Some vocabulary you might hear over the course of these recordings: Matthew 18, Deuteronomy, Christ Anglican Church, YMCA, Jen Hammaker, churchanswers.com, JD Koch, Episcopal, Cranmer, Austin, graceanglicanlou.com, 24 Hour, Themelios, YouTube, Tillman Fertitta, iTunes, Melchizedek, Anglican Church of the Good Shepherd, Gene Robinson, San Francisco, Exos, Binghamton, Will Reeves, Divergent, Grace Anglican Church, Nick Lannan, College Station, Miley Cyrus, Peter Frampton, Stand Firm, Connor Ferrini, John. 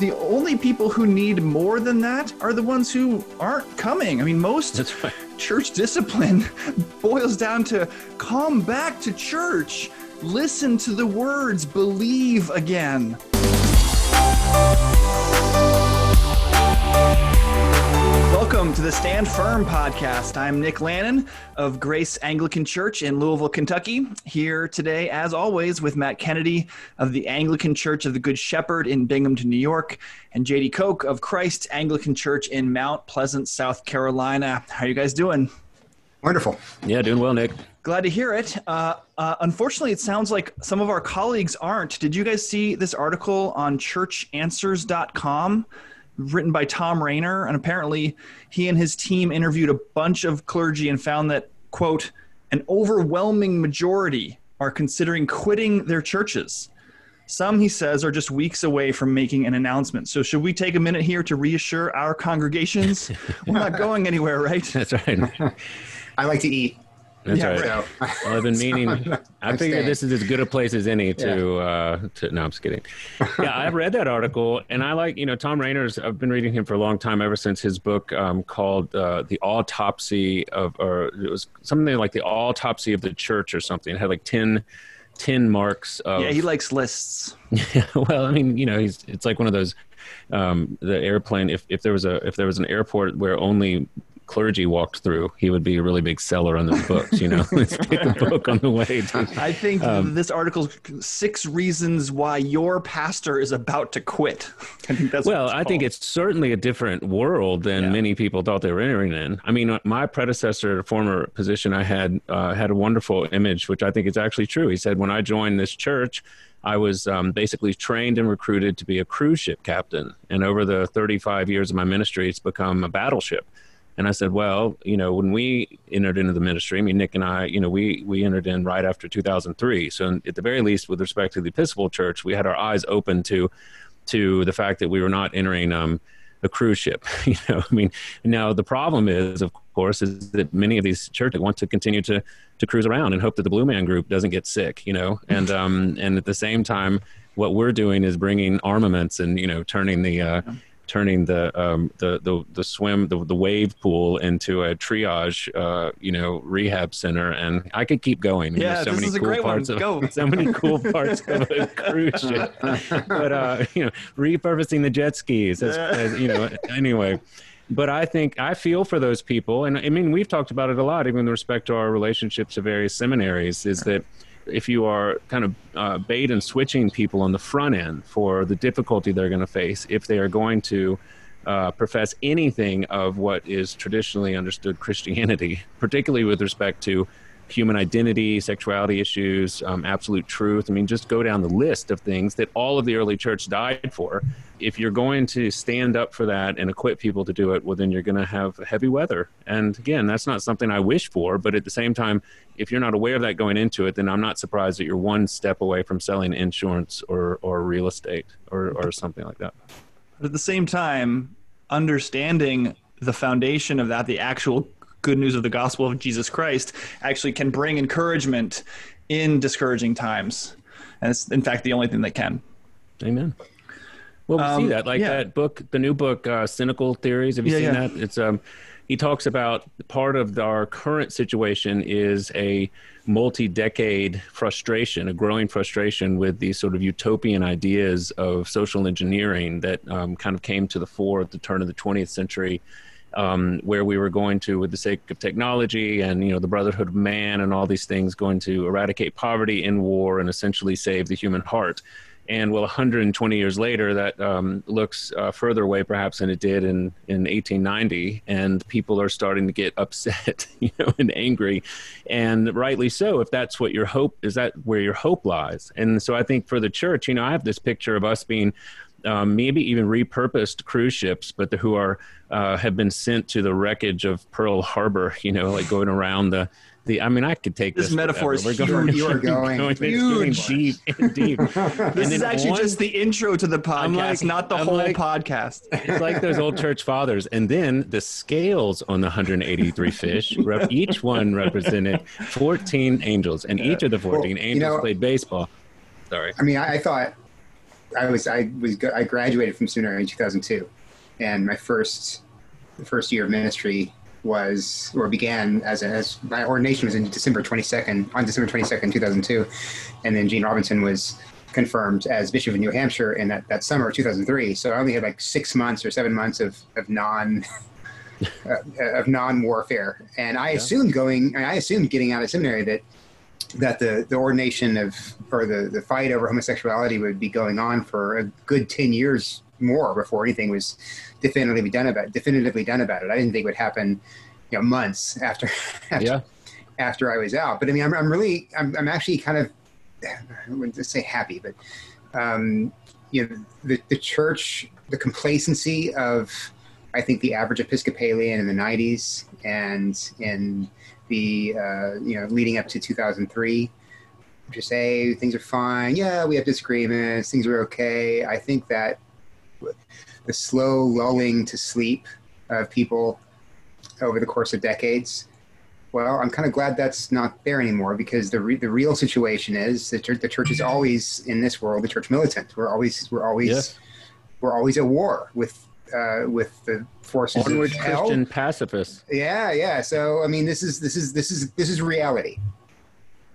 The only people who need more than that are the ones who aren't coming. I mean, most church discipline boils down to come back to church, listen to the words, believe again. Welcome to the Stand Firm podcast. I'm Nick Lannan of Grace Anglican Church in Louisville, Kentucky, here today, as always, with Matt Kennedy of the Anglican Church of the Good Shepherd in Binghamton, New York, and JD Koch of Christ Anglican Church in Mount Pleasant, South Carolina. How are you guys doing? Wonderful. Yeah, doing well, Nick. Glad to hear it. Unfortunately, it sounds like some of our colleagues aren't. Did you guys see this article on churchanswers.com? Written by Tom Rainer, and apparently he and his team interviewed a bunch of clergy and found that, quote, an overwhelming majority are considering quitting their churches. Some, he says, are just weeks away from making an announcement. So should we take a minute here to reassure our congregations? We're not going anywhere, right? That's right. I like to eat. That's right. Well, I've been meaning, I figure this is as good a place as any to, no, I'm just kidding. Yeah, I read that article and I like, you know, Tom Rainer's, I've been reading him for a long time, ever since his book called The Autopsy of, or it was something like The Autopsy of the Church or something. It had like 10 marks of. Yeah, he likes lists. Yeah, well, I mean, you know, it's like one of those, the airplane, if there was an airport where only clergy walked through, he would be a really big seller on those books, you know. Let's pick the book on the way to, I think this article, 6 reasons why your pastor is about to quit. I think that's I think it's certainly a different world than many people thought they were entering in. I mean, my predecessor, former position I had, had a wonderful image, which I think is actually true. He said, when I joined this church, I was basically trained and recruited to be a cruise ship captain. And over the 35 years of my ministry, it's become a battleship. And I said, well, you know, when we entered into the ministry, I mean, Nick and I, you know, we entered in right after 2003. So at the very least, with respect to the Episcopal Church, we had our eyes open to the fact that we were not entering a cruise ship. You know, I mean, now the problem is, of course, is that many of these churches want to continue to cruise around and hope that the Blue Man Group doesn't get sick, you know, and at the same time, what we're doing is bringing armaments and, you know, turning the wave pool into a triage, you know, rehab center. And I could keep going. Yeah, this is a great one. Go. So many cool parts of a cruise ship. But, you know, repurposing the jet skis, as, you know, anyway. But I think I feel for those people. And I mean, we've talked about it a lot, even with respect to our relationships to various seminaries, is that if you are kind of bait and switching people on the front end for the difficulty they're going to face, if they are going to profess anything of what is traditionally understood Christianity, particularly with respect to human identity, sexuality issues, absolute truth. I mean, just go down the list of things that all of the early church died for. If you're going to stand up for that and equip people to do it, well, then you're going to have heavy weather. And again, that's not something I wish for. But at the same time, if you're not aware of that going into it, then I'm not surprised that you're one step away from selling insurance or real estate or something like that. But at the same time, understanding the foundation of that, the actual good news of the gospel of Jesus Christ, actually can bring encouragement in discouraging times. And it's, in fact, the only thing that can. Amen. Well, we see that, like that book, the new book, Cynical Theories. Have you seen that? It's he talks about part of our current situation is a multi-decade frustration, a growing frustration with these sort of utopian ideas of social engineering that kind of came to the fore at the turn of the 20th century. Where we were going to, with the sake of technology and, you know, the brotherhood of man and all these things, going to eradicate poverty in war and essentially save the human heart. And well, 120 years later, that looks further away perhaps than it did in 1890. And people are starting to get upset, you know, and angry, and rightly so, if that's what your hope is, that where your hope lies. And so I think for the church, you know, I have this picture of us being maybe even repurposed cruise ships, but who are have been sent to the wreckage of Pearl Harbor, you know, like going around the I mean, I could take this metaphor is huge. You're going huge. Deep and deep. This is actually just the intro to the podcast, not the whole podcast. It's like those old church fathers. And then the scales on the 183 fish, each one represented 14 angels, and each of the 14 angels played baseball. Sorry. I mean, I thought I graduated from seminary in 2002, and my first year of ministry began as my ordination was in December 22nd, 2002, and then Gene Robinson was confirmed as Bishop of New Hampshire in that summer of 2003. So I only had like 6 months or 7 months of non warfare, and I assumed getting out of seminary that the ordination or the fight over homosexuality would be going on for a good 10 years more before anything was definitively done about it. I didn't think it would happen, months after I was out. But I mean, I'm actually kind of, I wouldn't say happy, but the church, the complacency of, I think, the average Episcopalian in the 90s and in the, leading up to 2003, just say things are fine. Yeah, we have disagreements. Things are okay. I think that the slow lulling to sleep of people over the course of decades, well, I'm kind of glad that's not there anymore, because the real situation is that the church is always, in this world, the church militant. We're always at war with the forces of hell. Christian pacifists. Yeah. So I mean, this is reality.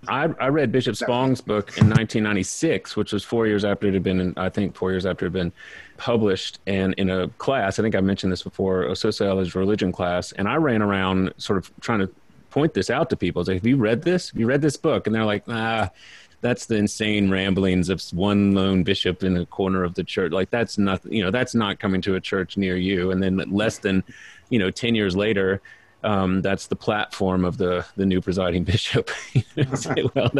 I read Bishop Spong's book in 1996, which was 4 years after it had been, I think, 4 years after it had been published. And in a class, I think I mentioned this before, a sociology religion class, and I ran around sort of trying to point this out to people. I was like, have you read this book? And they're like, that's the insane ramblings of one lone bishop in a corner of the church. Like, that's nothing, that's not coming to a church near you. And then less than, 10 years later, that's the platform of the new presiding bishop. Say, well,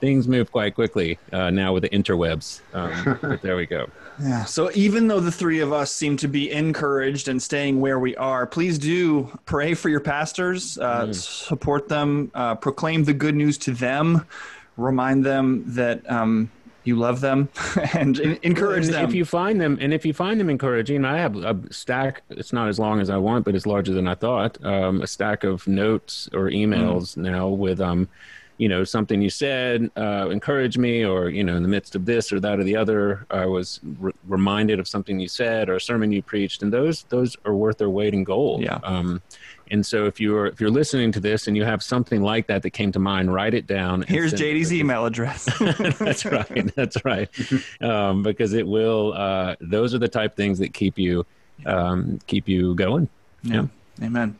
things move quite quickly now with the interwebs. But there we go. Yeah. So even though the three of us seem to be encouraged and staying where we are, please do pray for your pastors, support them, proclaim the good news to them, remind them that you love them, and encourage them. If you find them encouraging, I have a stack. It's not as long as I want, but it's larger than I thought. A stack of notes or emails now with, something you said, encourage me, or, in the midst of this or that or the other, I was reminded of something you said or a sermon you preached, and those are worth their weight in gold. Yeah. And so if you're listening to this and you have something like that came to mind, write it down. Here's JD's email address. That's right. Because it will. Those are the type of things that keep you going. Yeah. Amen.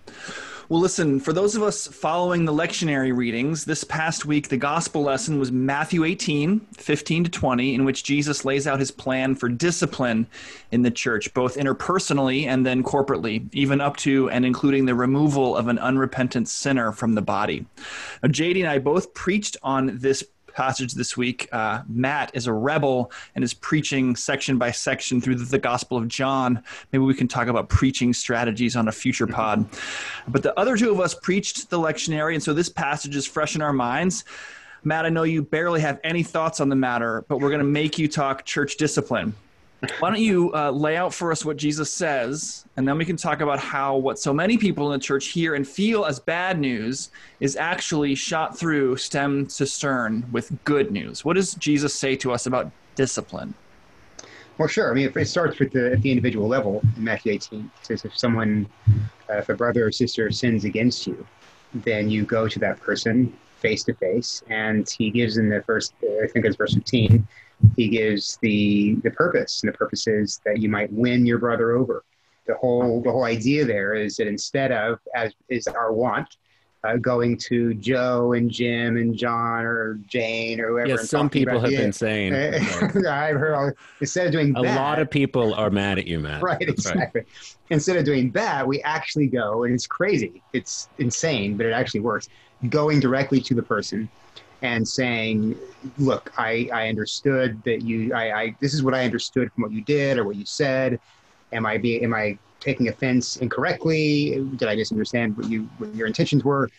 Well, listen, for those of us following the lectionary readings, this past week, the gospel lesson was Matthew 18, 15 to 20, in which Jesus lays out his plan for discipline in the church, both interpersonally and then corporately, even up to and including the removal of an unrepentant sinner from the body. Now, JD and I both preached on this passage this week. Matt is a rebel and is preaching section by section through the Gospel of John. Maybe we can talk about preaching strategies on a future pod. But the other two of us preached the lectionary, and so this passage is fresh in our minds. Matt, I know you barely have any thoughts on the matter, but we're going to make you talk church discipline. Why don't you lay out for us what Jesus says, and then we can talk about how what so many people in the church hear and feel as bad news is actually shot through stem to stern with good news. What does Jesus say to us about discipline? Well, sure. I mean, it starts with at the individual level in Matthew 18. It says if a brother or sister sins against you, then you go to that person face to face, and he gives in the first, I think it's verse 15, he gives the purpose, and the purpose is that you might win your brother over. The whole idea there is that instead of, as is our want, going to Joe and Jim and John or Jane or whoever. Yeah, some people have been saying. I've heard instead of doing that. A lot of people are mad at you, Matt. Right, exactly. Right. Instead of doing that, we actually go, and it's crazy. It's insane, but it actually works. Going directly to the person and saying, look, I understood that you, this is what I understood from what you did or what you said. Am I taking offense incorrectly? Did I misunderstand what your intentions were?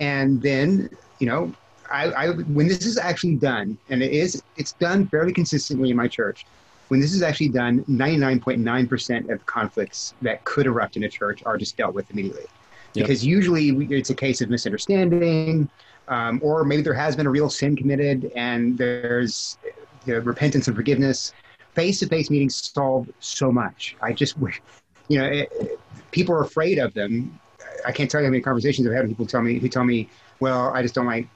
And then, when this is actually done, and it's done fairly consistently in my church. When this is actually done, 99.9% of conflicts that could erupt in a church are just dealt with immediately. Yep. Because usually it's a case of misunderstanding, or maybe there has been a real sin committed and there's repentance and forgiveness. face-to-face meetings solve so much. I just, you know, people are afraid of them. I can't tell you how many conversations I've had with people who tell me, well, I just don't like,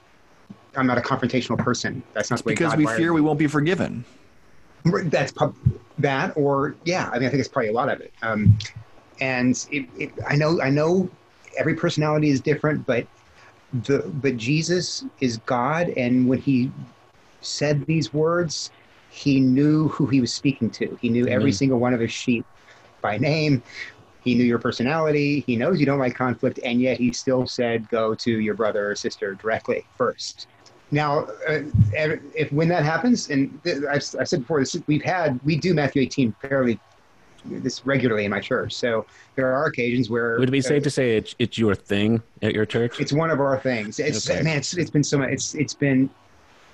I'm not a confrontational person. That's not the way God wired me. Because we fear we won't be forgiven. That's that, or yeah, I mean, I think it's probably a lot of it. And I know every personality is different, but Jesus is God, and when he said these words, he knew who he was speaking to. He knew every single one of his sheep by name. He knew your personality. He knows you don't like conflict, and yet he still said, go to your brother or sister directly first. Now, when that happens, and I've said before, we do Matthew 18 fairly this regularly in my church. So there are occasions where... Would it be safe to say it's your thing at your church? It's one of our things. It's okay. Man, it's been so much. It's been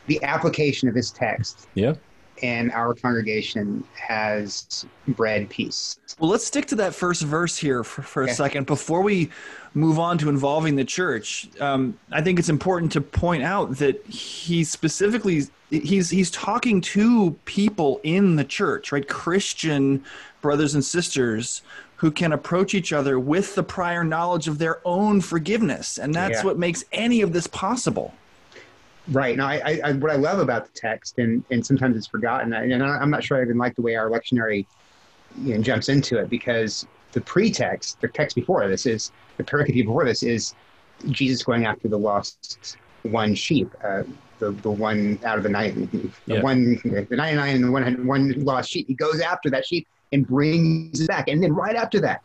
the application of this text. Yeah. And our congregation has bred peace. Well, let's stick to that first verse here for a second before we move on to involving the church. I think it's important to point out that he specifically, he's talking to people in the church, right? Christian brothers and sisters who can approach each other with the prior knowledge of their own forgiveness. And that's what makes any of this possible. Right. Now, I what I love about the text, and sometimes it's forgotten, and I'm not sure I even like the way our lectionary, you know, jumps into it, because the pretext, the text before this is, the pericope before this is Jesus going after the lost one sheep, the one out of the 99, the 99 and the 101 lost sheep. He goes after that sheep and brings it back. And then right after that,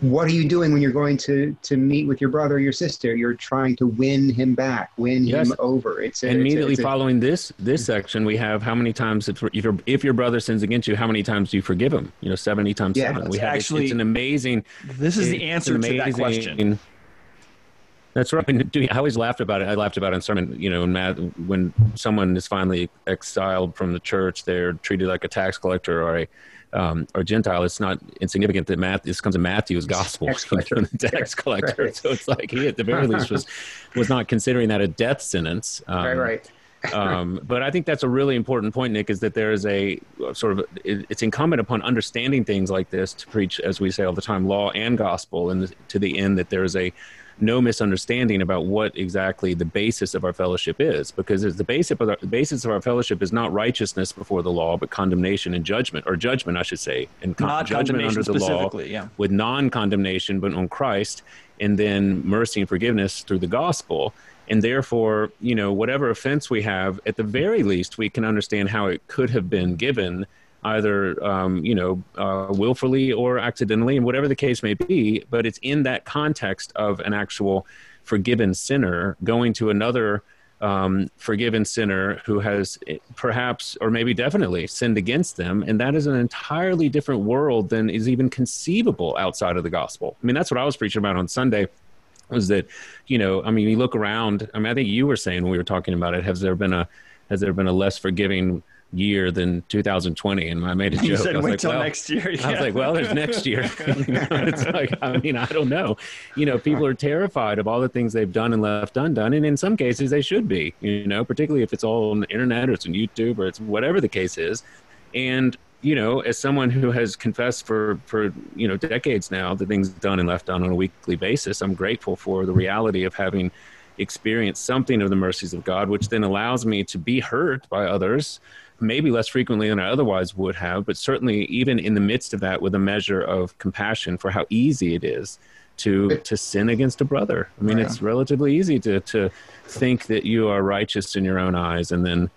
what are you doing when you're going to meet with your brother or your sister? You're trying to win him back, win him over. Immediately following this section, we have how many times, if your brother sins against you, how many times do you forgive him? You know, 70 times 7. We have, actually, it's an amazing... This is the answer to that question. That's right. I always laughed about it. I laughed about it in sermon. You know, when someone is finally exiled from the church, they're treated like a tax collector or a... or Gentile. It's not insignificant that this comes in Matthew's gospel, tax collector. Right. So it's like he at the very least was not considering that a death sentence. Right. But I think that's a really important point, Nick, is that there is a sort of, it's incumbent upon understanding things like this to preach, as we say all the time, law and gospel, and to the end that there is no misunderstanding about what exactly the basis of our fellowship is, because it's the basis of our fellowship is not righteousness before the law, but condemnation and judgment, or judgment, I should say, and judgment under the law with non-condemnation, but on Christ, and then mercy and forgiveness through the gospel. And therefore, you know, whatever offense we have, at the very least, we can understand how it could have been given, either, willfully or accidentally, and whatever the case may be. But it's in that context of an actual forgiven sinner going to another forgiven sinner who has perhaps, or maybe definitely, sinned against them. And that is an entirely different world than is even conceivable outside of the gospel. I mean, that's what I was preaching about on Sunday, was that, you know, I mean, you look around. I mean, I think you were saying when we were talking about it, has there been a less forgiving year than 2020, and I made a joke. You said wait till next year. Yeah. I was like, well, there's next year. You know, it's like, I mean, I don't know. You know, people are terrified of all the things they've done and left undone, and in some cases they should be, you know, particularly if it's all on the internet or it's on YouTube or it's whatever the case is. And, you know, as someone who has confessed for you know, decades now the things done and left undone on a weekly basis, I'm grateful for the reality of having experienced something of the mercies of God, which then allows me to be hurt by others, maybe less frequently than I otherwise would have, but certainly even in the midst of that with a measure of compassion for how easy it is to sin against a brother. I mean, it's relatively easy to think that you are righteous in your own eyes, and then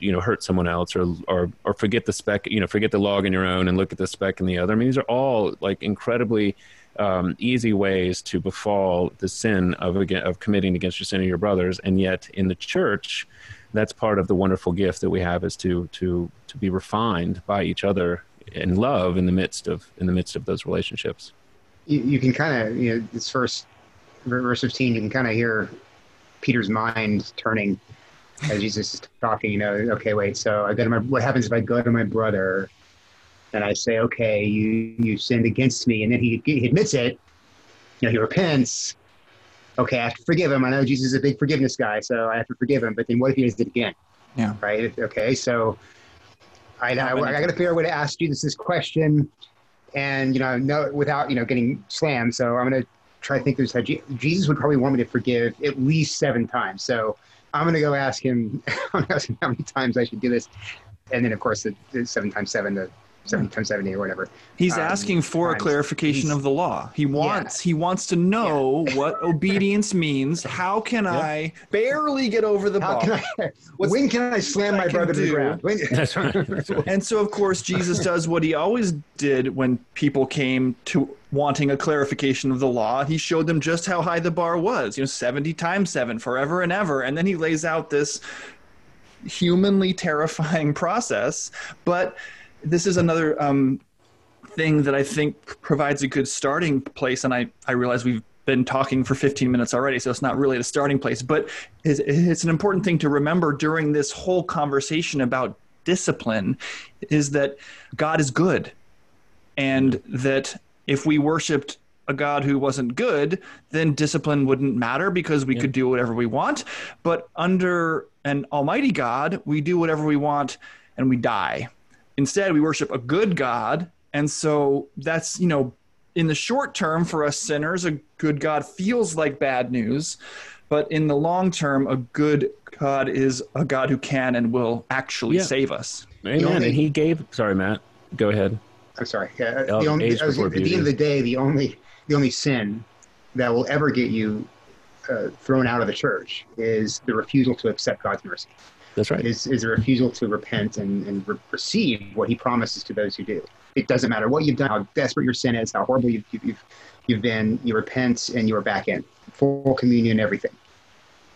you know, hurt someone else, or forget the speck, you know, forget the log in your own and look at the speck in the other. I mean, these are all like incredibly easy ways to befall the sin of committing against your sin of your brothers. And yet in the church, that's part of the wonderful gift that we have, is to be refined by each other in love in the midst of those relationships. You can kind of, you know, this first verse 15, you can kind of hear Peter's mind turning as Jesus is talking. You know, okay, wait, so what happens if I go to my brother and I say, okay, you sinned against me, and then he admits it, you know, he repents. Okay, I have to forgive him. I know Jesus is a big forgiveness guy, so I have to forgive him. But then what if he does it again? Yeah. Right? Okay, so I know. I got to figure out a way to ask Jesus this question, and without getting slammed. So I'm gonna try to think through how Jesus would probably want me to forgive at least 7 times. So I'm gonna go ask him. I'm gonna ask him how many times I should do this, and then of course the 7 times 7, the 7 times 70, or whatever. He's asking for a clarification of the law. He wants to know what obedience means. How can I barely get over the bar? When can I slam my brother to the ground? That's right. And so, of course, Jesus does what he always did when people came to wanting a clarification of the law. He showed them just how high the bar was. 70 times 7, forever and ever. And then he lays out this humanly terrifying process, but this is another thing that I think provides a good starting place. And I realize we've been talking for 15 minutes already, so it's not really the starting place, but it's an important thing to remember during this whole conversation about discipline is that God is good. And that if we worshiped a God who wasn't good, then discipline wouldn't matter because we could do whatever we want. But under an almighty God, we do whatever we want and we die. Instead, we worship a good God, and so that's, in the short term for us sinners, a good God feels like bad news, but in the long term, a good God is a God who can and will actually save us. Amen. And he gave – sorry, Matt. Go ahead. I'm sorry. At the end of the day, the only sin that will ever get you thrown out of the church is the refusal to accept God's mercy. That's right. Is a refusal to repent and receive what he promises to those who do. It doesn't matter what you've done, how desperate your sin is, how horrible you've been. You repent and you are back in full communion, everything.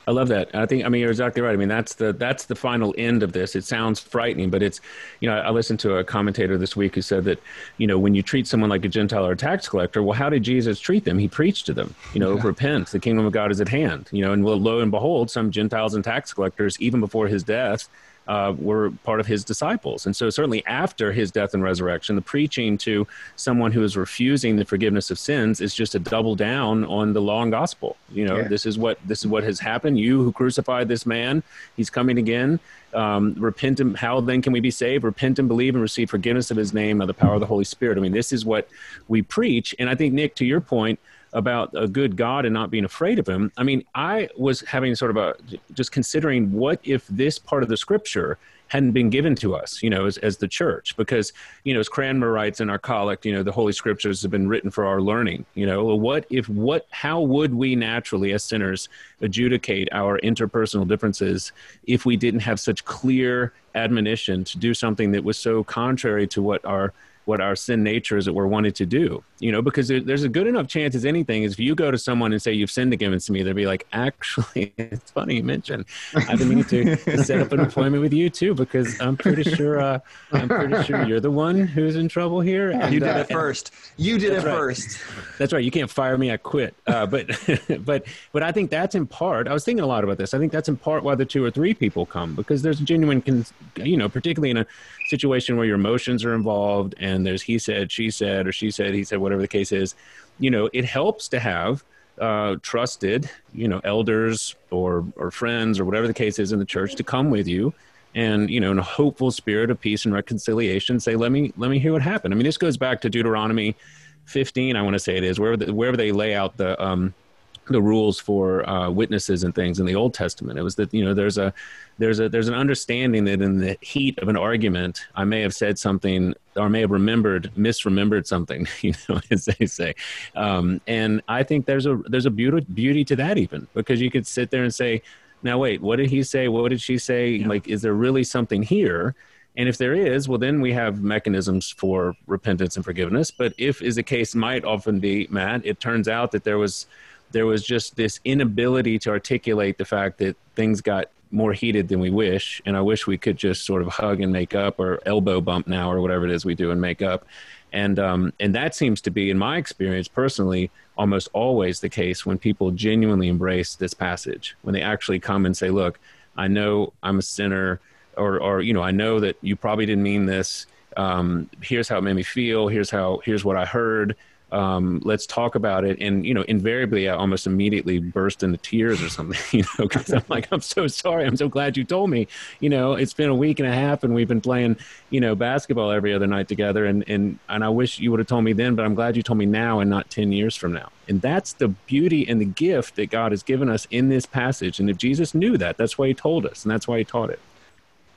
I love that. You're exactly right. That's the final end of this. It sounds frightening, but it's, I listened to a commentator this week who said that, when you treat someone like a Gentile or a tax collector, well, how did Jesus treat them? He preached to them, repent, the kingdom of God is at hand, and lo and behold, some Gentiles and tax collectors, even before his death, were part of his disciples. And so certainly after his death and resurrection, the preaching to someone who is refusing the forgiveness of sins is just a double down on the law and gospel. This is what has happened. You who crucified this man, he's coming again. Repent and how then can we be saved? Repent and believe and receive forgiveness of his name by the power of the Holy Spirit. This is what we preach. And I think, Nick, to your point about a good God and not being afraid of him. I was having sort of just considering what if this part of the scripture hadn't been given to us, as the church, because, as Cranmer writes in our collect, the Holy Scriptures have been written for our learning, how would we naturally as sinners adjudicate our interpersonal differences if we didn't have such clear admonition to do something that was so contrary to what our sin nature is that we're wanted to do, because there's a good enough chance as anything is if you go to someone and say, you've sinned against me, they'll be like, actually, it's funny you mentioned, I've been meaning to set up an appointment with you too, because I'm pretty sure you're the one who's in trouble here. And, you did it first. That's right. You can't fire me. I quit. But I think that's in part, I was thinking a lot about this. I think that's in part why the 2 or 3 people come, because there's a genuine, particularly in a situation where your emotions are involved and there's he said, she said, or she said, he said, whatever the case is, it helps to have trusted, elders or friends or whatever the case is in the church to come with you and, in a hopeful spirit of peace and reconciliation, say, let me hear what happened. This goes back to Deuteronomy 15, I want to say it is, wherever they lay out the rules for witnesses and things in the Old Testament. It was that, there's an understanding that in the heat of an argument, I may have said something or may have misremembered something, as they say. And I think there's a beauty to that even, because you could sit there and say, now, wait, what did he say? What did she say? Yeah. Is there really something here? And if there is, well, then we have mechanisms for repentance and forgiveness. But if is the case might often be, Matt, it turns out that there was just this inability to articulate the fact that things got more heated than we wish. And I wish we could just sort of hug and make up, or elbow bump now, or whatever it is we do and make up. And that seems to be, in my experience personally, almost always the case when people genuinely embrace this passage, when they actually come and say, look, I know I'm a sinner, or I know that you probably didn't mean this. Here's how it made me feel. Here's what I heard. Let's talk about it. And, you know, invariably, I almost immediately burst into tears or something, you know, because I'm like, I'm so sorry. I'm so glad you told me, you know, it's been a week and a half and we've been playing, you know, basketball every other night together. And I wish you would have told me then, but I'm glad you told me now and not 10 years from now. And that's the beauty and the gift that God has given us in this passage. And if Jesus knew that, that's why he told us and that's why he taught it.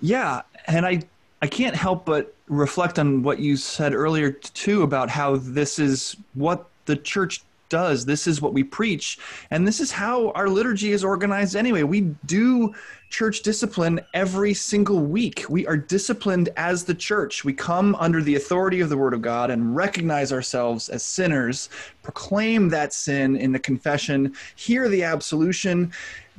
Yeah. And I can't help but reflect on what you said earlier, too, about how this is what the church does. This is what we preach. And this is how our liturgy is organized anyway. We do church discipline every single week. We are disciplined as the church. We come under the authority of the Word of God and recognize ourselves as sinners, proclaim that sin in the confession, hear the absolution,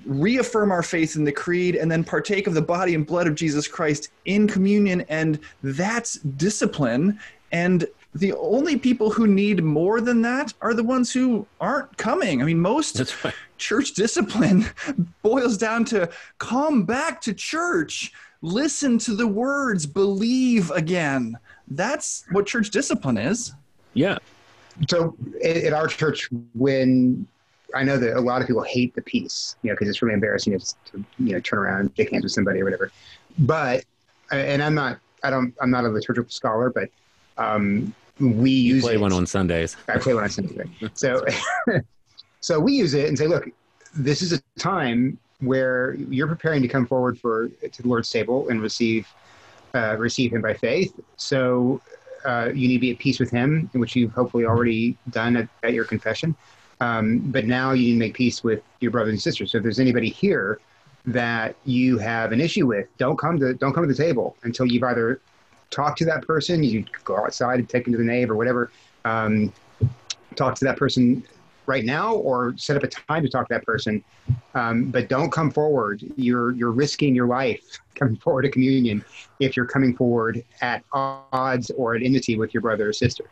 reaffirm our faith in the creed, and then partake of the body and blood of Jesus Christ in communion. And that's discipline. And the only people who need more than that are the ones who aren't coming. I mean, most church discipline boils down to come back to church, listen to the words, believe again. That's what church discipline is. Yeah. So at our church, when I know that a lot of people hate the peace, you know, because it's really embarrassing to, you know, turn around and shake hands with somebody or whatever. But, and I'm not a liturgical scholar, but we use it. You play one on Sundays. I play one on Sundays. Right? So we use it and say, look, this is a time where you're preparing to come forward to the Lord's table and receive him by faith. So you need to be at peace with him, which you've hopefully already done at your confession. But now you need to make peace with your brothers and sisters. So if there's anybody here that you have an issue with, don't come to the table until you've either talked to that person, you go outside and take them to the nave or whatever, talk to that person right now or set up a time to talk to that person. But don't come forward. You're risking your life coming forward to communion if you're coming forward at odds or at enmity with your brother or sister.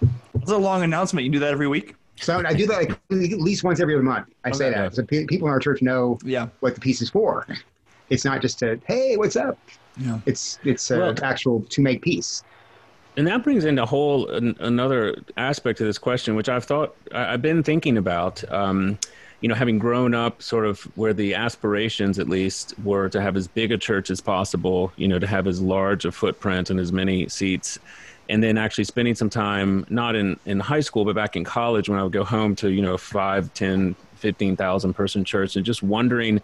That's a long announcement. You do that every week? So I do that like at least once every other month. I say that. Yeah. So people in our church know what the peace is for. It's not just a, hey, what's up? Yeah. It's actual to make peace. And that brings in a whole another aspect to this question, which I've been thinking about, you know, having grown up sort of where the aspirations at least were to have as big a church as possible, you know, to have as large a footprint and as many seats. And then actually spending some time, not in high school, but back in college when I would go home to, you know, 5, 10, 15,000 person church and just wondering,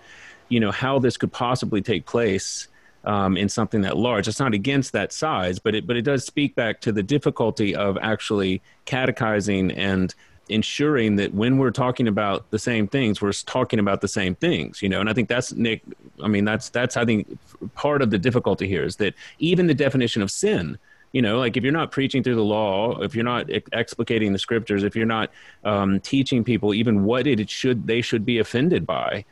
you know, how this could possibly take place in something that large. It's not against that size, but it does speak back to the difficulty of actually catechizing and ensuring that when we're talking about the same things, we're talking about the same things, you know. And I think that's, Nick, I mean, that's I think part of the difficulty here is that even the definition of sin, you know, like if you're not preaching through the law, if you're not explicating the scriptures, if you're not teaching people even what they should be offended by,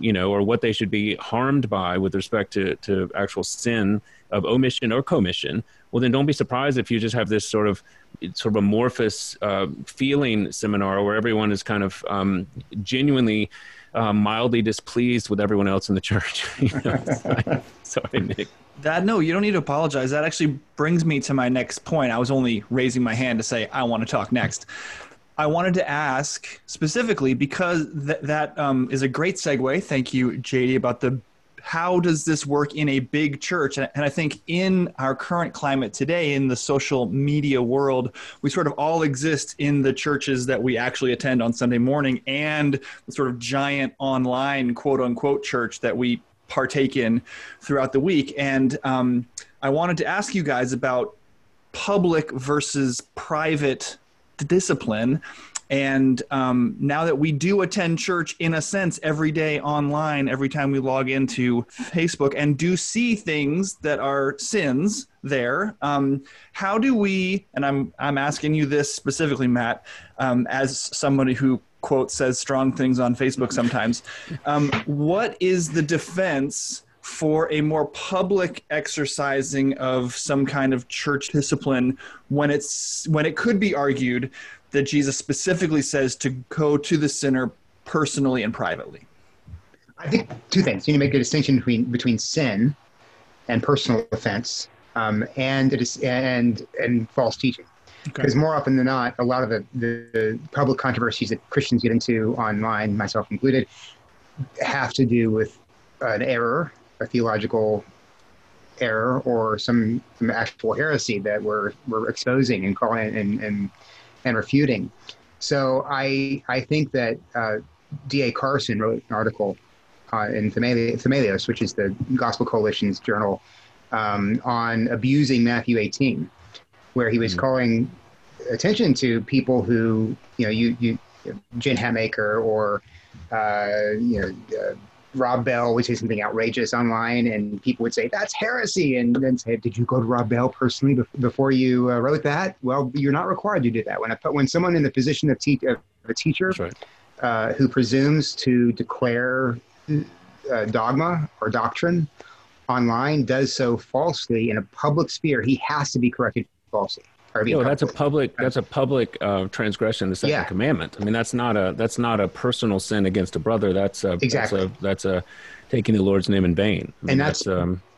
you know, or what they should be harmed by with respect to actual sin of omission or commission, well, then don't be surprised if you just have this sort of amorphous feeling seminar where everyone is kind of genuinely mildly displeased with everyone else in the church. You know, sorry, Nick. No, you don't need to apologize. That actually brings me to my next point. I was only raising my hand to say I want to talk next. I wanted to ask specifically because that is a great segue. Thank you, JD, about how does this work in a big church? And I think in our current climate today, in the social media world, we sort of all exist in the churches that we actually attend on Sunday morning and the sort of giant online quote unquote church that we partake in throughout the week. And I wanted to ask you guys about public versus private discipline. And now that we do attend church in a sense every day online, every time we log into Facebook and do see things that are sins there, how do we, and I'm asking you this specifically, Matt, as somebody who, quote, says strong things on Facebook sometimes, what is the defense for a more public exercising of some kind of church discipline when it could be argued that Jesus specifically says to go to the sinner personally and privately? I think two things. You need to make a distinction between sin and personal offense and false teaching. Because more often than not, a lot of the public controversies that Christians get into online, myself included, have to do with an error, a theological error, or some actual heresy that we're exposing and calling and refuting. So I think that D. A. Carson wrote an article in Themelios, which is the Gospel Coalition's journal, on abusing Matthew 18, where he was calling attention to people who, you Jen Hammaker or Rob Bell would say something outrageous online, and people would say, that's heresy, and then say, did you go to Rob Bell personally before you wrote that? Well, you're not required to do that. When someone in the position of a teacher, right, who presumes to declare dogma or doctrine online does so falsely in a public sphere, he has to be corrected falsely. That's a public transgression of the second commandment. I mean, that's not a personal sin against a brother. That's taking the Lord's name in vain. I mean, and that's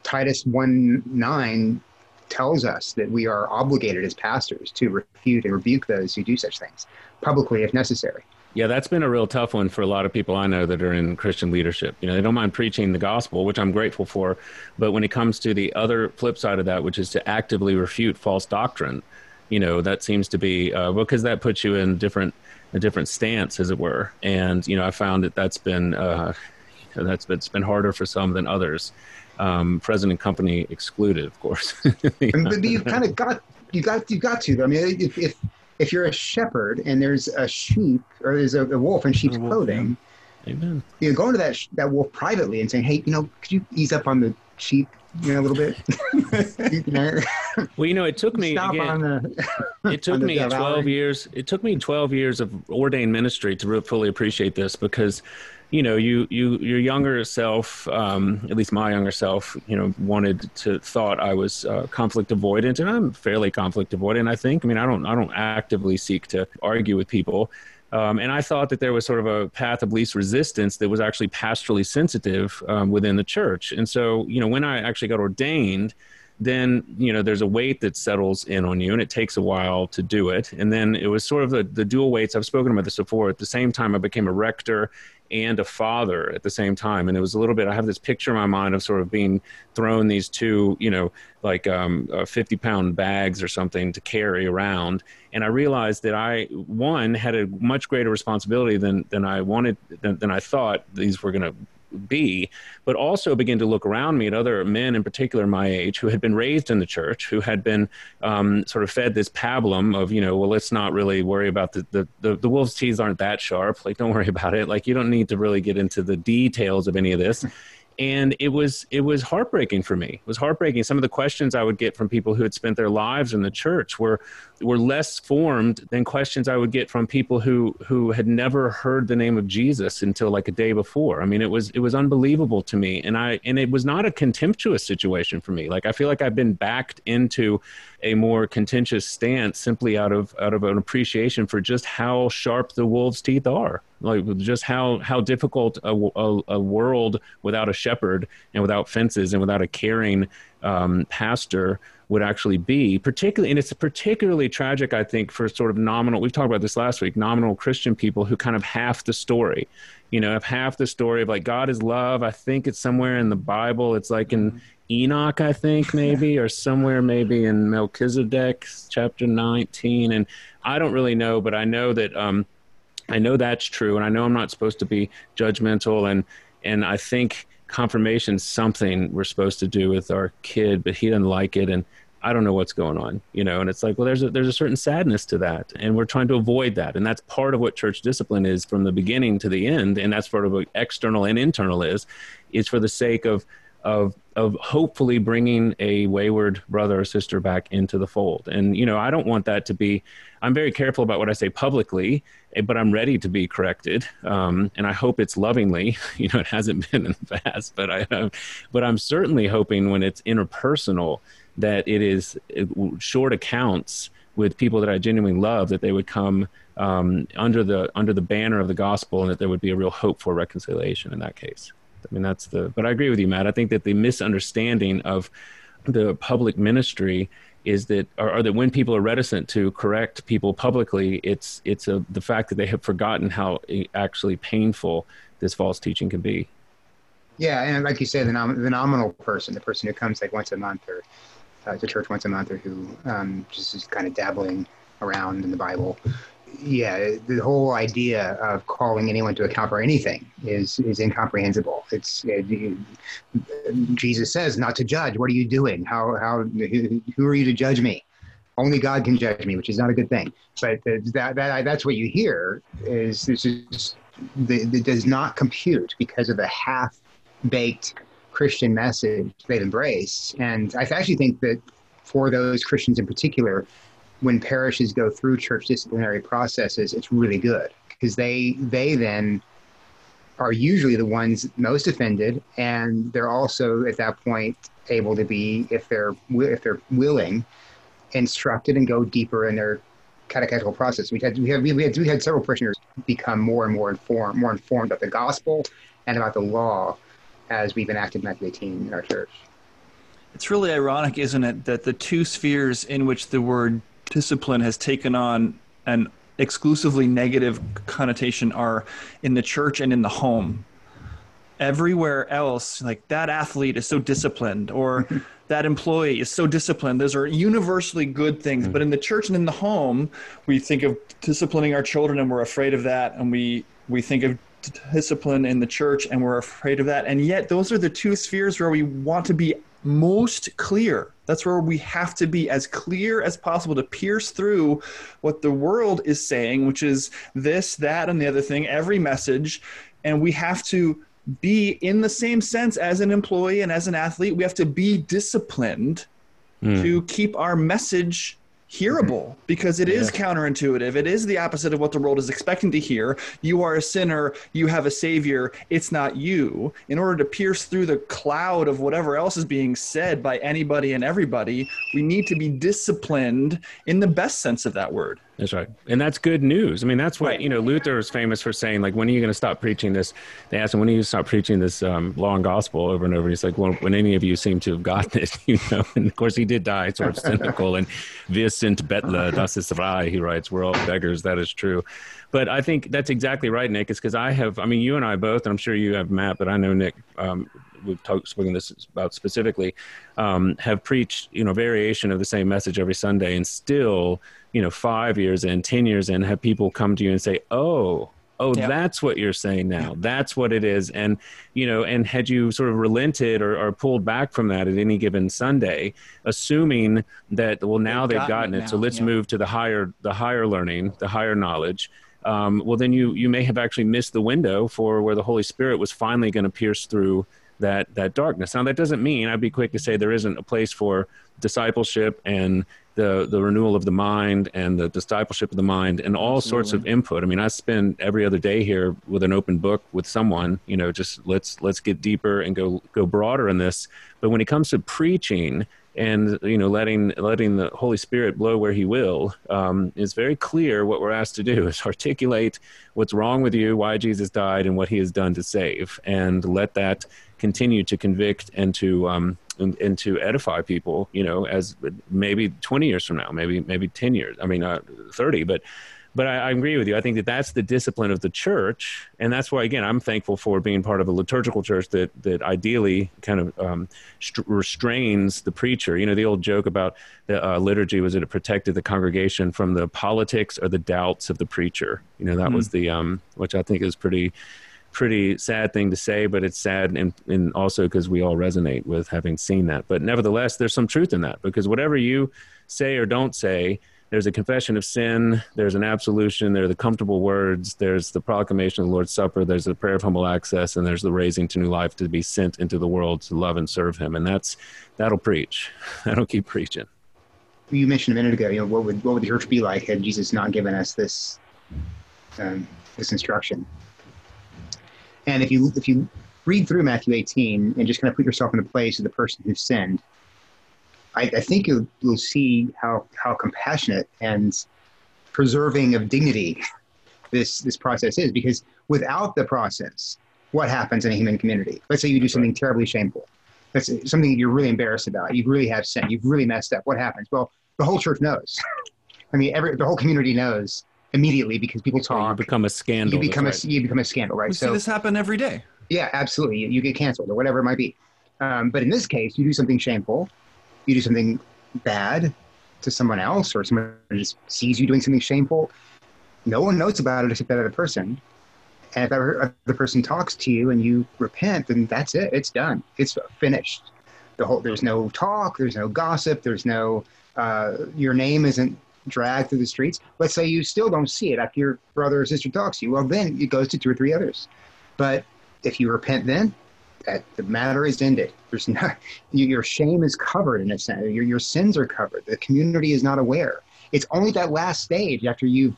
Titus 1:9 tells us that we are obligated as pastors to refute and rebuke those who do such things publicly if necessary. Yeah, that's been a real tough one for a lot of people I know that are in Christian leadership. They don't mind preaching the gospel, which I'm grateful for. But when it comes to the other flip side of that, which is to actively refute false doctrine, that seems to be because that puts you in a different stance, as it were. And, I found that that's been harder for some than others. Present and company excluded, of course. But you got to. I mean, if you're a shepherd and there's a sheep or there's a wolf in sheep's clothing, amen. Going to that wolf privately and saying, hey, could you ease up on the sheep, a little bit? Well, it took me, it took me 12 years. It took me 12 years of ordained ministry to fully appreciate this because, your younger self, at least my younger self, thought I was conflict avoidant, and I'm fairly conflict avoidant, I think. I mean, I don't actively seek to argue with people. And I thought that there was sort of a path of least resistance that was actually pastorally sensitive within the church. And so, when I actually got ordained, then, there's a weight that settles in on you, and it takes a while to do it. And then it was sort of the dual weights. I've spoken about this before. At the same time, I became a rector and a father at the same time. And it was a little bit, I have this picture in my mind of sort of being thrown these two, 50-pound bags or something to carry around. And I realized that I, one, had a much greater responsibility than I thought these were going to be, but also begin to look around me at other men in particular my age who had been raised in the church, who had been sort of fed this pablum of, let's not really worry about the wolf's teeth aren't that sharp. Like, don't worry about it. Like, you don't need to really get into the details of any of this. And it was heartbreaking for me. It was heartbreaking. Some of the questions I would get from people who had spent their lives in the church were less formed than questions I would get from people who had never heard the name of Jesus until like a day before. I mean, it was unbelievable to me. And it was not a contemptuous situation for me. Like, I feel like I've been backed into a more contentious stance simply out of an appreciation for just how sharp the wolf's teeth are. Like, just how difficult a world without a shepherd and without fences and without a caring pastor would actually be, particularly. And it's particularly tragic, I think, for sort of nominal, we've talked about this last week, nominal Christian people who kind of half the story, have half the story of like, God is love. I think it's somewhere in the Bible. It's like in Enoch, I think, maybe, or somewhere maybe in Melchizedek chapter 19. And I don't really know, but I know that, I know that's true, and I know I'm not supposed to be judgmental, and I think confirmation's something we're supposed to do with our kid, but he doesn't like it, and I don't know what's going on, and it's like, well, there's a certain sadness to that, and we're trying to avoid that, and that's part of what church discipline is from the beginning to the end, and that's sort of what external and internal is for the sake of hopefully bringing a wayward brother or sister back into the fold. And, I don't want that to be, I'm very careful about what I say publicly, but I'm ready to be corrected. And I hope it's lovingly, it hasn't been in the past, but I'm certainly hoping when it's interpersonal that it is short accounts with people that I genuinely love, that they would come under the banner of the gospel, and that there would be a real hope for reconciliation in that case. I mean, but I agree with you, Matt. I think that the misunderstanding of the public ministry is that, or that when people are reticent to correct people publicly, it's the fact that they have forgotten how actually painful this false teaching can be. Yeah, and like you said, the nominal person, the person who comes like once a month or to church once a month, or who just is kind of dabbling around in the Bible. Yeah, the whole idea of calling anyone to account for anything is incomprehensible. Jesus says not to judge. What are you doing? Who are you to judge me? Only God can judge me, which is not a good thing. But that's what you hear is this is that does not compute because of the half-baked Christian message they've embraced. And I actually think that for those Christians in particular, when parishes go through church disciplinary processes, it's really good because they then are usually the ones most offended, and they're also at that point able to be, if they're willing, instructed and go deeper in their catechetical process. We had several parishioners become more and more informed of the gospel and about the law as we've enacted Matthew 18 in our church. It's really ironic, isn't it, that the two spheres in which the word discipline has taken on an exclusively negative connotation are in the church and in the home. Everywhere else, like that athlete is so disciplined, or that employee is so disciplined. Those are universally good things. But in the church and in the home, we think of disciplining our children and we're afraid of that. And we think of discipline in the church and we're afraid of that. And yet those are the two spheres where we want to be most clear. That's where we have to be as clear as possible to pierce through what the world is saying, which is this, that, and the other thing, every message. And we have to be in the same sense as an employee and as an athlete. We have to be disciplined to keep our message hearable, because it is counterintuitive. It is the opposite of what the world is expecting to hear. You are a sinner. You have a savior. It's not you. In order to pierce through the cloud of whatever else is being said by anybody and everybody, we need to be disciplined in the best sense of that word. That's right. And that's good news. I mean, that's what, you know, Luther is famous for saying, like, when are you going to stop preaching this? They asked him, when are you going to stop preaching this law and gospel over and over? And he's like, well, when any of you seem to have gotten it, you know, and of course he did die sort of cynical and this sind Bettler, das ist frei, he writes, we're all beggars, that is true. But I think that's exactly right, Nick, is because I mean, you and I both, and I'm sure you have, Matt, but I know Nick, we've spoken this about specifically, have preached, you know, variation of the same message every Sunday, and still, you know, 5 years in, 10 years in, have people come to you and say, oh, that's what you're saying now. That's what it is. And, you know, and had you sort of relented or pulled back from that at any given Sunday, assuming that, well, now they've gotten it. Now. So let's move to the higher learning, the higher knowledge. Well, then you may have actually missed the window for where the Holy Spirit was finally going to pierce through that darkness. Now, that doesn't mean, I'd be quick to say, there isn't a place for discipleship and the renewal of the mind and the discipleship of the mind and all sorts of input. I mean, I spend every other day here with an open book with someone, you know, just let's get deeper and go broader in this. But when it comes to preaching and, you know, letting the Holy Spirit blow where he will, it's very clear what we're asked to do is articulate what's wrong with you, why Jesus died, and what he has done to save, and let that continue to convict and to edify people, you know, as maybe 20 years from now, maybe 10 years, I mean, 30, but I agree with you. I think that that's the discipline of the church. And that's why, again, I'm thankful for being part of a liturgical church that ideally kind of restrains the preacher. You know, the old joke about the liturgy was that it protected the congregation from the politics or the doubts of the preacher. You know, that was the, which I think is pretty sad thing to say, but it's sad and also because we all resonate with having seen that. But nevertheless, there's some truth in that, because whatever you say or don't say, there's a confession of sin, there's an absolution, there are the comfortable words, there's the proclamation of the Lord's Supper, there's the prayer of humble access, and there's the raising to new life to be sent into the world to love and serve him. And that'll preach. That'll keep preaching. You mentioned a minute ago, you know, what would the church be like had Jesus not given us this this instruction? And if you read through Matthew 18 and just kind of put yourself in the place of the person who sinned, I think you'll see how compassionate and preserving of dignity this process is. Because without the process, what happens in a human community? Let's say you do something terribly shameful. that's something that you're really embarrassed about. You really have sinned. You've really messed up. What happens? Well, the whole church knows. I mean, the whole community knows immediately because people talk. You become a scandal. You become a scandal, right? We see this happen every day. Yeah, absolutely. You get canceled or whatever it might be. But in this case, you do something shameful. You do something bad to someone else, or someone just sees you doing something shameful. No one knows about it except that other person. And if that other person talks to you and you repent, then that's it. It's done. It's finished. There's no talk. There's no gossip. There's no your name isn't dragged through the streets. Let's say you still don't see it after your brother or sister talks to you. Well, then it goes to two or three others. But if you repent then, that the matter is ended. There's not, your shame is covered in a sense. Your sins are covered. The community is not aware. It's only that last stage after you've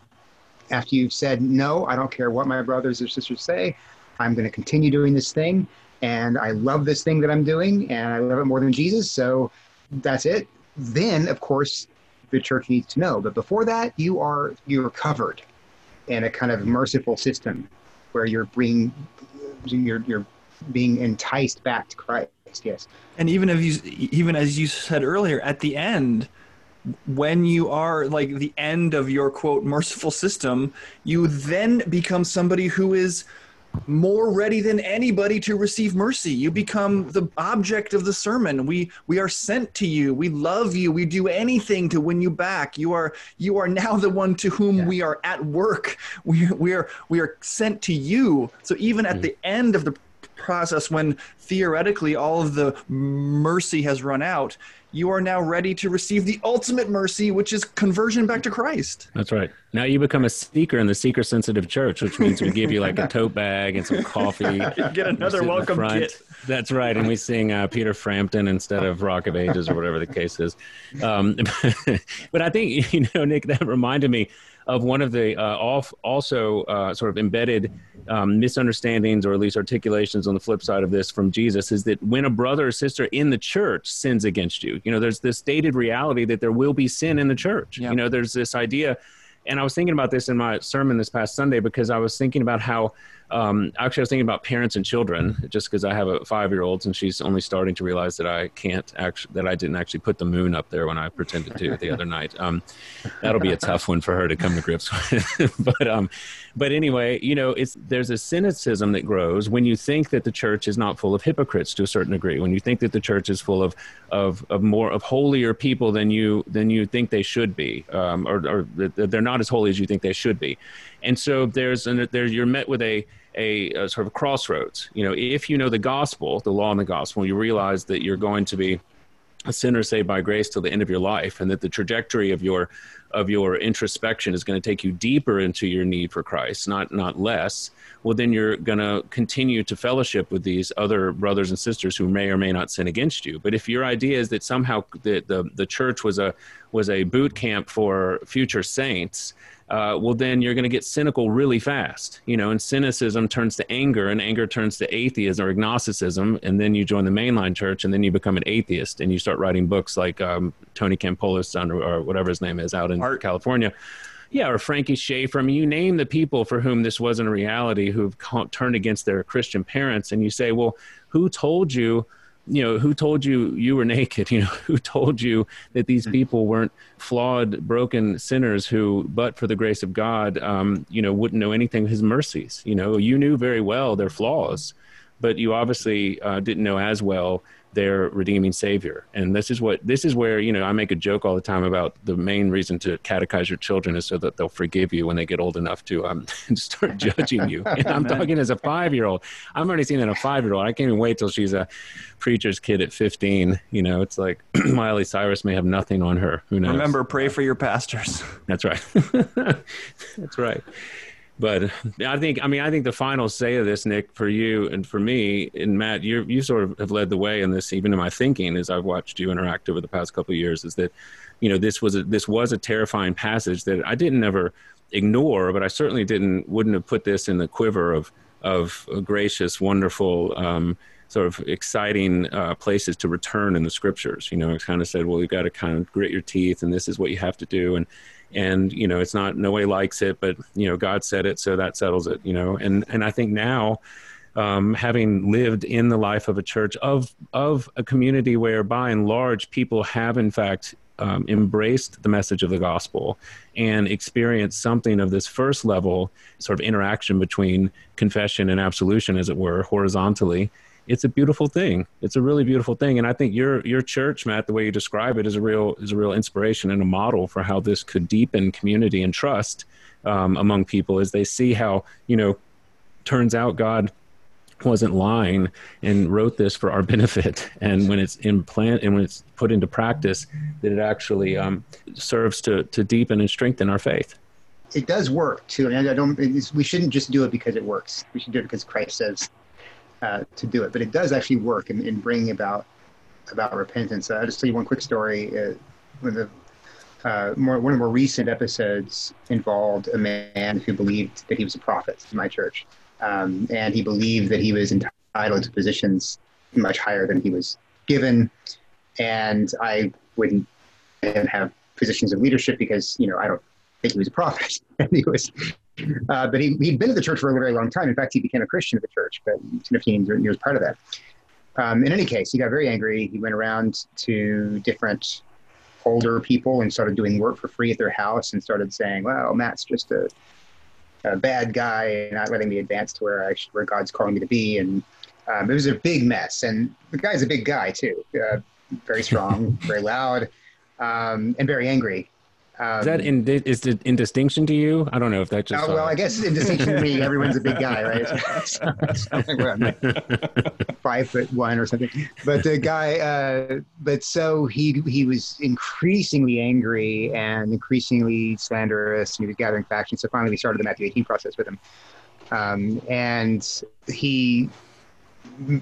said, no, I don't care what my brothers or sisters say. I'm going to continue doing this thing. And I love this thing that I'm doing. And I love it more than Jesus. So that's it. Then, of course, the church needs to know. But before that, you're covered in a kind of merciful system where you're being enticed back to Christ. Yes. And even as you said earlier, at the end, when you are like the end of your quote merciful system, you then become somebody who is more ready than anybody to receive mercy. You become the object of the sermon. We are sent to you. We love you. We do anything to win you back. You are now the one to whom we are at work. We are sent to you. So even at the end of the process, when theoretically all of the mercy has run out, you are now ready to receive the ultimate mercy, which is conversion back to Christ. That's right. Now you become a seeker in the seeker sensitive church, which means we give you like a tote bag and some coffee. Get another welcome kit. That's right. And we sing Peter Frampton instead of Rock of Ages or whatever the case is. But I think, Nick, that reminded me of one of the sort of embedded misunderstandings, or at least articulations on the flip side of this from Jesus, is that when a brother or sister in the church sins against you, there's this stated reality that there will be sin in the church. Yep. There's this idea, and I was thinking about this in my sermon this past Sunday, because I was thinking about how, I was thinking about parents and children, just because I have a 5-year-old and she's only starting to realize that I didn't actually put the moon up there when I pretended to the other night. That'll be a tough one for her to come to grips with. But anyway, there's a cynicism that grows when you think that the church is not full of hypocrites to a certain degree, when you think that the church is full of holier people than you think they should be, or they're not as holy as you think they should be. And so you're met with a sort of crossroads. If you know the gospel, the law and the gospel, you realize that you're going to be a sinner saved by grace till the end of your life, and that the trajectory of your introspection is going to take you deeper into your need for Christ, not less. Well, then you're going to continue to fellowship with these other brothers and sisters who may or may not sin against you. But if your idea is that somehow the church was a boot camp for future saints, well, then you're going to get cynical really fast, and cynicism turns to anger, and anger turns to atheism or agnosticism. And then you join the mainline church, and then you become an atheist, and you start writing books like Tony Campola's son, or whatever his name is, out in California. Yeah, or Frankie Schaefer. I mean, you name the people for whom this wasn't a reality, who've turned against their Christian parents. And you say, well, who told you you were naked? Who told you that these people weren't flawed, broken sinners who, but for the grace of God, wouldn't know anything of his mercies? You knew very well their flaws, but you obviously didn't know as well their redeeming Savior. And this is where, I make a joke all the time about the main reason to catechize your children is so that they'll forgive you when they get old enough to start judging you. And I'm talking as a 5-year-old. I'm already seeing that a 5-year-old. I can't even wait till she's a preacher's kid at 15. It's like Miley Cyrus may have nothing on her. Who knows? Remember, pray for your pastors. That's right. That's right. But I think the final say of this, Nick, for you and for me, and Matt, you sort of have led the way in this, even in my thinking, as I've watched you interact over the past couple of years, is that, this was a terrifying passage that I didn't ever ignore, but I certainly wouldn't have put this in the quiver of gracious, wonderful, sort of exciting places to return in the scriptures. I kind of said, well, you've got to kind of grit your teeth, and this is what you have to do. And, it's not, nobody likes it, but, God said it, so that settles it. And I think now having lived in the life of a church, of a community where by and large people have in fact embraced the message of the gospel and experienced something of this first level sort of interaction between confession and absolution, as it were, horizontally. It's a beautiful thing. It's a really beautiful thing. And I think your church, Matt, the way you describe it, is a real inspiration and a model for how this could deepen community and trust among people as they see how, you know, turns out God wasn't lying and wrote this for our benefit. And when it's when it's put into practice, that it actually serves to deepen and strengthen our faith. It does work too. And we shouldn't just do it because it works. We should do it because Christ says to do it, but it does actually work in bringing about repentance. I'll just tell you one quick story. One of the more recent episodes involved a man who believed that he was a prophet in my church, and he believed that he was entitled to positions much higher than he was given. And I wouldn't have positions of leadership because, you know, I don't think he was a prophet. And he was. But he'd been at the church for a very long time. In fact, he became a Christian at the church, but 15 years part of that. In any case, he got very angry. He went around to different older people and started doing work for free at their house and started saying, well, Matt's just a bad guy and not letting me advance to where God's calling me to be. And it was a big mess. And the guy's a big guy, too. Very strong, very loud, and very angry. Is it in distinction to you? I don't know if that just... Oh, well, I guess in distinction to me, everyone's a big guy, right? So, 5'1" or something. But the guy, so he was increasingly angry and increasingly slanderous, and he was gathering factions. So finally, we started the Matthew 18 process with him. And we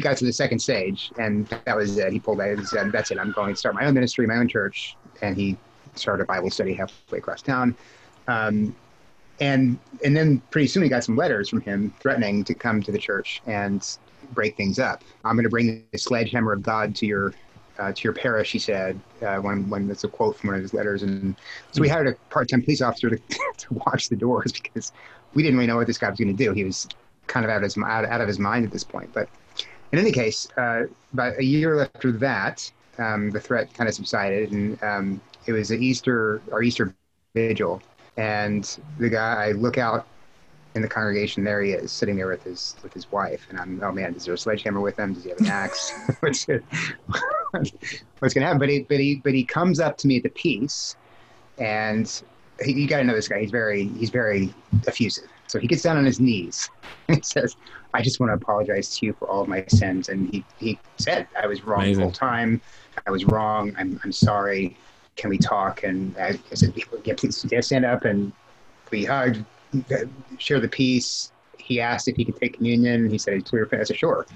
got to the second stage, and that was it. He pulled out and said, that's it, I'm going to start my own ministry, my own church. And he started a Bible study halfway across town. And then pretty soon we got some letters from him threatening to come to the church and break things up. I'm going to bring the sledgehammer of God to your parish, he said. That's a quote from one of his letters. And so we hired a part-time police officer to watch the doors because we didn't really know what this guy was going to do. He was kind of out of his mind at this point. But in any case, about a year after that, the threat kind of subsided, and it was our Easter vigil, and the guy, I look out in the congregation, there he is, sitting there with his wife, and I'm, oh man, is there a sledgehammer with him? Does he have an axe? What's going to happen? But he comes up to me at the peace, and you got to know this guy. He's very effusive. So he gets down on his knees and he says, I just want to apologize to you for all of my sins. And he said, I was wrong. Amazing. The whole time. I was wrong. I'm sorry. Can we talk? And I said, yeah, please stand up. And we hugged, shared the peace. He asked if he could take communion. He said, I said, sure.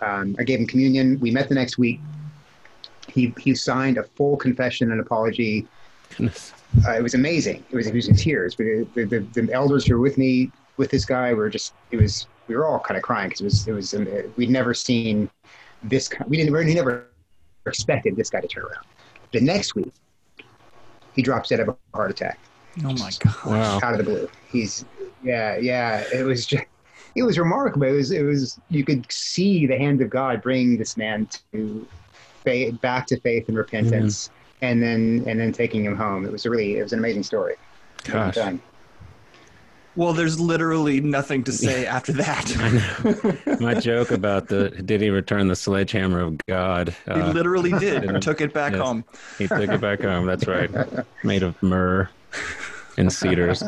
I gave him communion. We met the next week. He signed a full confession and apology. Goodness. It was amazing. He was in tears. The elders who were with me, with this guy, we were all kind of crying because it was we'd never seen this. We never expected this guy to turn around. The next week, he drops dead of a heart attack. Oh my gosh! Wow. Out of the blue. Yeah. It was remarkable. It was. You could see the hand of God bringing this man back to faith and repentance, mm-hmm. and then taking him home. It was an amazing story. Gosh. Well, there's literally nothing to say after that. I know. My joke about did he return the sledgehammer of God? He literally did. And took it back home. He took it back home. That's right. Made of myrrh and cedars.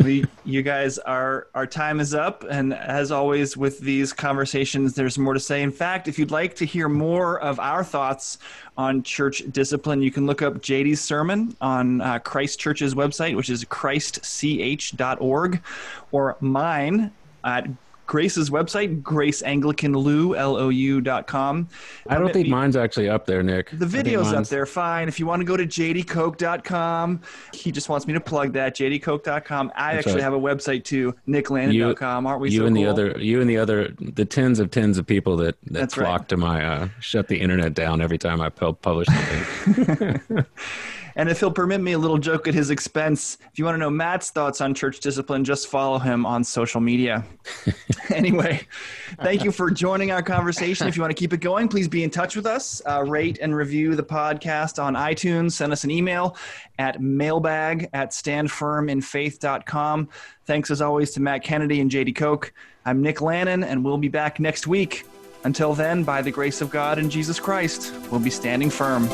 You guys, our time is up. And as always with these conversations, there's more to say. In fact, if you'd like to hear more of our thoughts on church discipline, you can look up JD's sermon on Christ Church's website, which is christch.org, or mine at Grace's website, graceanglicanlou.com. I don't think mine's actually up there, Nick. The video's up there, fine. If you want to go to jdcoke.com, he just wants me to plug that, jdcoke.com. I actually have a website too, nicklandon.com. Aren't we so cool? The tens of people that flock to my shut the internet down every time I publish something. And if he'll permit me a little joke at his expense, if you want to know Matt's thoughts on church discipline, just follow him on social media. Anyway, thank you for joining our conversation. If you want to keep it going, please be in touch with us. Rate and review the podcast on iTunes. Send us an email at mailbag@standfirminfaith.com. Thanks as always to Matt Kennedy and JD Koch. I'm Nick Lannan, and we'll be back next week. Until then, by the grace of God and Jesus Christ, we'll be standing firm.